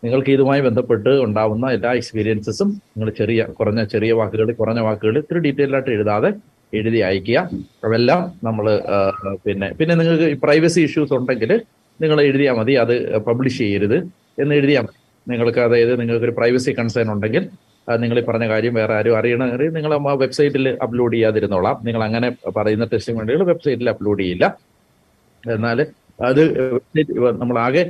നിങ്ങൾക്ക് ഇതുമായി ബന്ധപ്പെട്ട് ഉണ്ടാവുന്ന എല്ലാ എക്സ്പീരിയൻസസും നിങ്ങൾ ചെറിയ കുറഞ്ഞ ചെറിയ വാക്കുകളിൽ കുറഞ്ഞ വാക്കുകളിൽ ഇത്തിരി ഡീറ്റെയിൽ ആയിട്ട് എഴുതാതെ എഴുതി അയക്കുക. അതെല്ലാം നമ്മൾ പിന്നെ പിന്നെ നിങ്ങൾക്ക് പ്രൈവസി ഇഷ്യൂസ് ഉണ്ടെങ്കിൽ നിങ്ങൾ എഴുതിയാൽ മതി, അത് പബ്ലിഷ് ചെയ്യരുത് എന്ന് എഴുതിയാൽ മതി. നിങ്ങൾക്ക് അതായത് നിങ്ങൾക്കൊരു പ്രൈവസി കൺസേൺ ഉണ്ടെങ്കിൽ നിങ്ങൾ ഈ പറഞ്ഞ കാര്യം വേറെ ആരും അറിയണമെങ്കിൽ നിങ്ങൾ ആ വെബ്സൈറ്റിൽ അപ്ലോഡ് ചെയ്യാതിരുന്നോളാം. നിങ്ങൾ അങ്ങനെ പറയുന്ന ടെസ്റ്റിംഗ് വേണ്ടികൾ വെബ്സൈറ്റിൽ അപ്ലോഡ് ചെയ്യില്ല. എന്നാൽ അത് നമ്മളാകെ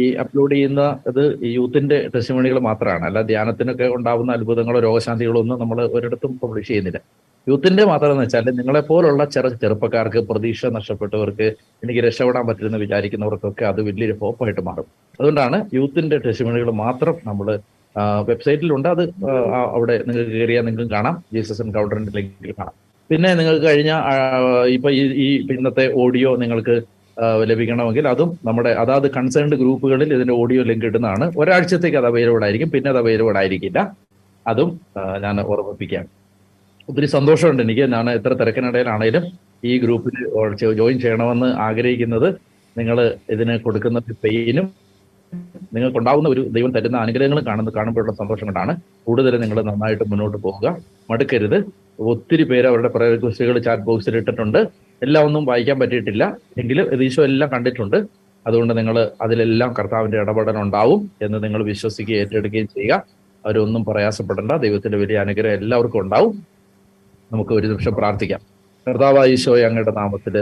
ഈ അപ്ലോഡ് ചെയ്യുന്ന അത് ഈ യൂത്തിൻ്റെ ടെസ്റ്റ് മണികൾ മാത്രമാണ്. അല്ല ധ്യാനത്തിനൊക്കെ ഉണ്ടാകുന്ന അത്ഭുതങ്ങളോ രോഗശാന്തികളോ ഒന്നും നമ്മൾ ഒരിടത്തും പബ്ലിഷ് ചെയ്യുന്നില്ല. യൂത്തിൻ്റെ മാത്രമെന്ന് വെച്ചാൽ നിങ്ങളെപ്പോലുള്ള ചെറു ചെറുപ്പക്കാർക്ക് പ്രതീക്ഷ നഷ്ടപ്പെട്ടവർക്ക് എനിക്ക് രക്ഷപ്പെടാൻ പറ്റുമെന്ന് വിചാരിക്കുന്നവർക്കൊക്കെ അത് വലിയൊരു ഹോപ്പായിട്ട് മാറും. അതുകൊണ്ടാണ് യൂത്തിൻ്റെ ടെസ്റ്റ് മണികൾ മാത്രം നമ്മൾ വെബ്സൈറ്റിലുണ്ട്. അത് അവിടെ നിങ്ങൾക്ക് കയറിയാൽ നിങ്ങൾക്കും കാണാം, ജീസസ് എൻകൗണ്ടറിൻ്റെ ലിങ്കിൽ കാണാം. പിന്നെ നിങ്ങൾക്ക് കഴിഞ്ഞ ഇപ്പം ഈ ഈ ഇന്നത്തെ ഓഡിയോ നിങ്ങൾക്ക് ലഭിക്കണമെങ്കിൽ അതും നമ്മുടെ അതാത് കൺസേൺഡ് ഗ്രൂപ്പുകളിൽ ഇതിൻ്റെ ഓഡിയോ ലിങ്ക് ഇടുന്നതാണ്. ഒരാഴ്ചത്തേക്ക് അത് അവൈലബിൾ ആയിരിക്കും, പിന്നെ അത് അവൈലബിൾ ആയിരിക്കില്ല. അതും ഞാൻ ഓർമ്മിപ്പിക്കാം. ഒത്തിരി സന്തോഷമുണ്ട് എനിക്ക്. ഞാൻ എത്ര തിരക്കിനിടയിലാണേലും ഈ ഗ്രൂപ്പിൽ ജോയിൻ ചെയ്യണമെന്ന് ആഗ്രഹിക്കുന്നത് നിങ്ങൾ ഇതിന് കൊടുക്കുന്ന പെയിനും നിങ്ങൾക്കുണ്ടാവുന്ന ഒരു ദൈവം തരുന്ന അനുഗ്രഹങ്ങളും കാണുന്ന കാണുമ്പോഴുള്ള സന്തോഷം കൊണ്ടാണ്. കൂടുതൽ നിങ്ങൾ നന്നായിട്ട് മുന്നോട്ട് പോവുക, മടുക്കരുത്. ഒത്തിരി പേര് അവരുടെ പ്രയർ റിക്വസ്റ്റുകൾ ചാറ്റ് ബോക്സിൽ ഇട്ടിട്ടുണ്ട്. എല്ലാം ഒന്നും വായിക്കാൻ പറ്റിയിട്ടില്ല എങ്കിലും ഈശോ എല്ലാം കണ്ടിട്ടുണ്ട്. അതുകൊണ്ട് നിങ്ങൾ അതിലെല്ലാം കർത്താവിൻ്റെ ഇടപെടലുണ്ടാവും എന്ന് നിങ്ങൾ വിശ്വസിക്കുകയും ഏറ്റെടുക്കുകയും ചെയ്യുക. അവരൊന്നും പ്രയാസപ്പെടേണ്ട. ദൈവത്തിൻ്റെ വലിയ അനുഗ്രഹം എല്ലാവർക്കും ഉണ്ടാവും. നമുക്ക് ഒരു നിമിഷം പ്രാർത്ഥിക്കാം. കർത്താവായ ഈശോയെ, അങ്ങയുടെ നാമത്തിൽ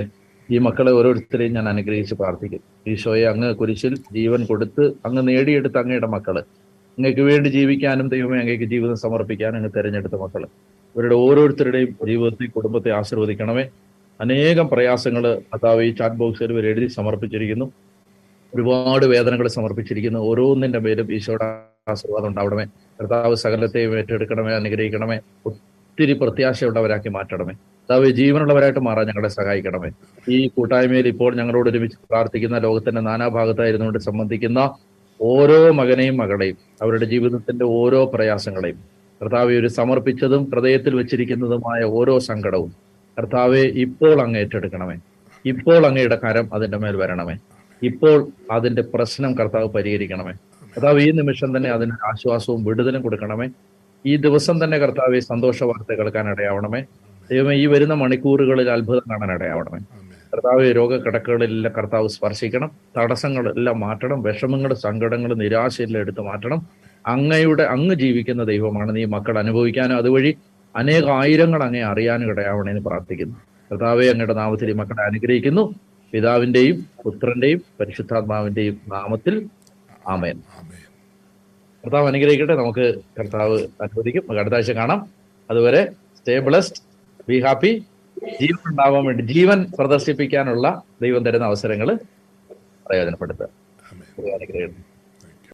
ഈ മക്കളെ ഓരോരുത്തരെയും ഞാൻ അനുഗ്രഹിച്ച് പ്രാർത്ഥിക്കുന്നു. ഈശോയെ, അങ്ങ് കുരിശിൽ ജീവൻ കൊടുത്ത് അങ്ങ് നേടിയെടുത്ത അങ്ങയുടെ മക്കള്, അങ്ങക്ക് വേണ്ടി ജീവിക്കാനും ദൈവമേ അങ്ങേക്ക് ജീവിതം സമർപ്പിക്കാനും അങ്ങ് തിരഞ്ഞെടുത്ത മക്കള്, ഇവരുടെ ഓരോരുത്തരുടെയും ജീവിതത്തെ കുടുംബത്തെ ആശീർവദിക്കണമേ. അനേകം പ്രയാസങ്ങൾ കർത്താവ് ഈ ചാറ്റ് ബോക്സിൽ ഇവർ എഴുതി സമർപ്പിച്ചിരിക്കുന്നു. ഒരുപാട് വേദനകൾ സമർപ്പിച്ചിരിക്കുന്നു. ഓരോന്നിൻ്റെ പേരും ഈശോയുടെ ആശീർവാദം ഉണ്ടാവണമേ. കർത്താവ് സകലത്തെയും ഏറ്റെടുക്കണമേ, അനുഗ്രഹിക്കണമേ. ഒത്തിരി പ്രത്യാശയുള്ളവരാക്കി മാറ്റണമേ. കർത്താവ് ജീവനുള്ളവരായിട്ട് മാറാൻ ഞങ്ങളെ സഹായിക്കണമേ. ഈ കൂട്ടായ്മയിൽ ഇപ്പോൾ ഞങ്ങളോട് ഒരുമിച്ച് പ്രാർത്ഥിക്കുന്ന ലോകത്തിൻ്റെ നാനാഭാഗത്തായിരുന്നു കൊണ്ട് സംബന്ധിക്കുന്ന ഓരോ മകനെയും മകളെയും അവരുടെ ജീവിതത്തിൻ്റെ ഓരോ പ്രയാസങ്ങളെയും കർത്താവ് ഒരു സമർപ്പിച്ചതും ഹൃദയത്തിൽ വെച്ചിരിക്കുന്നതുമായ ഓരോ സങ്കടവും കർത്താവെ ഇപ്പോൾ അങ്ങ് ഏറ്റെടുക്കണമേ. ഇപ്പോൾ അങ്ങയുടെ കരം അതിൻ്റെ മേൽ വരണമേ. ഇപ്പോൾ അതിൻ്റെ പ്രശ്നം കർത്താവ് പരിഹരിക്കണമേ. കർത്താവ് ഈ നിമിഷം തന്നെ അതിന് ആശ്വാസവും വിടുതലും കൊടുക്കണമേ. ഈ ദിവസം തന്നെ കർത്താവെ സന്തോഷ വാർത്ത കേൾക്കാൻ ഇടയാവണമേ. ദൈവമേ, ഈ വരുന്ന മണിക്കൂറുകളിൽ അത്ഭുതം കാണാൻ ഇടയാവണമേ. കർത്താവെ, രോഗക്കിടക്കുകളിലെല്ലാം കർത്താവ് സ്പർശിക്കണം. തടസ്സങ്ങളെല്ലാം മാറ്റണം. വിഷമങ്ങൾ, സങ്കടങ്ങൾ, നിരാശയെല്ലാം എടുത്ത് മാറ്റണം. അങ്ങയുടെ അങ്ങ് ജീവിക്കുന്ന ദൈവമാണ്. നീ മക്കൾ അനുഭവിക്കാനും അതുവഴി അനേക ആയിരങ്ങൾ അങ്ങേ അറിയാനും ഇടയാവണേന്ന് പ്രാർത്ഥിക്കുന്നു. കർത്താവെ, അങ്ങയുടെ നാമത്തിൽ ഈ മക്കളെ അനുഗ്രഹിക്കുന്നു. പിതാവിൻ്റെയും പുത്രൻ്റെയും പരിശുദ്ധാത്മാവിൻ്റെയും നാമത്തിൽ ആമേൻ. കർത്താവ് അനുഗ്രഹിക്കട്ടെ. നമുക്ക് കർത്താവ് അനുവദിക്കും. അടുത്ത ആഴ്ച കാണാം. അതുവരെ സ്റ്റേ ബ്ലെസ്ഡ്, ബി ഹാപ്പി. ജീവൻ ഉണ്ടാവാൻ വേണ്ടി ജീവൻ പ്രദർശിപ്പിക്കാനുള്ള ദൈവം തരുന്ന അവസരങ്ങൾ പ്രയോജനപ്പെടുത്തുക. അനുഗ്രഹിക്കുന്നു.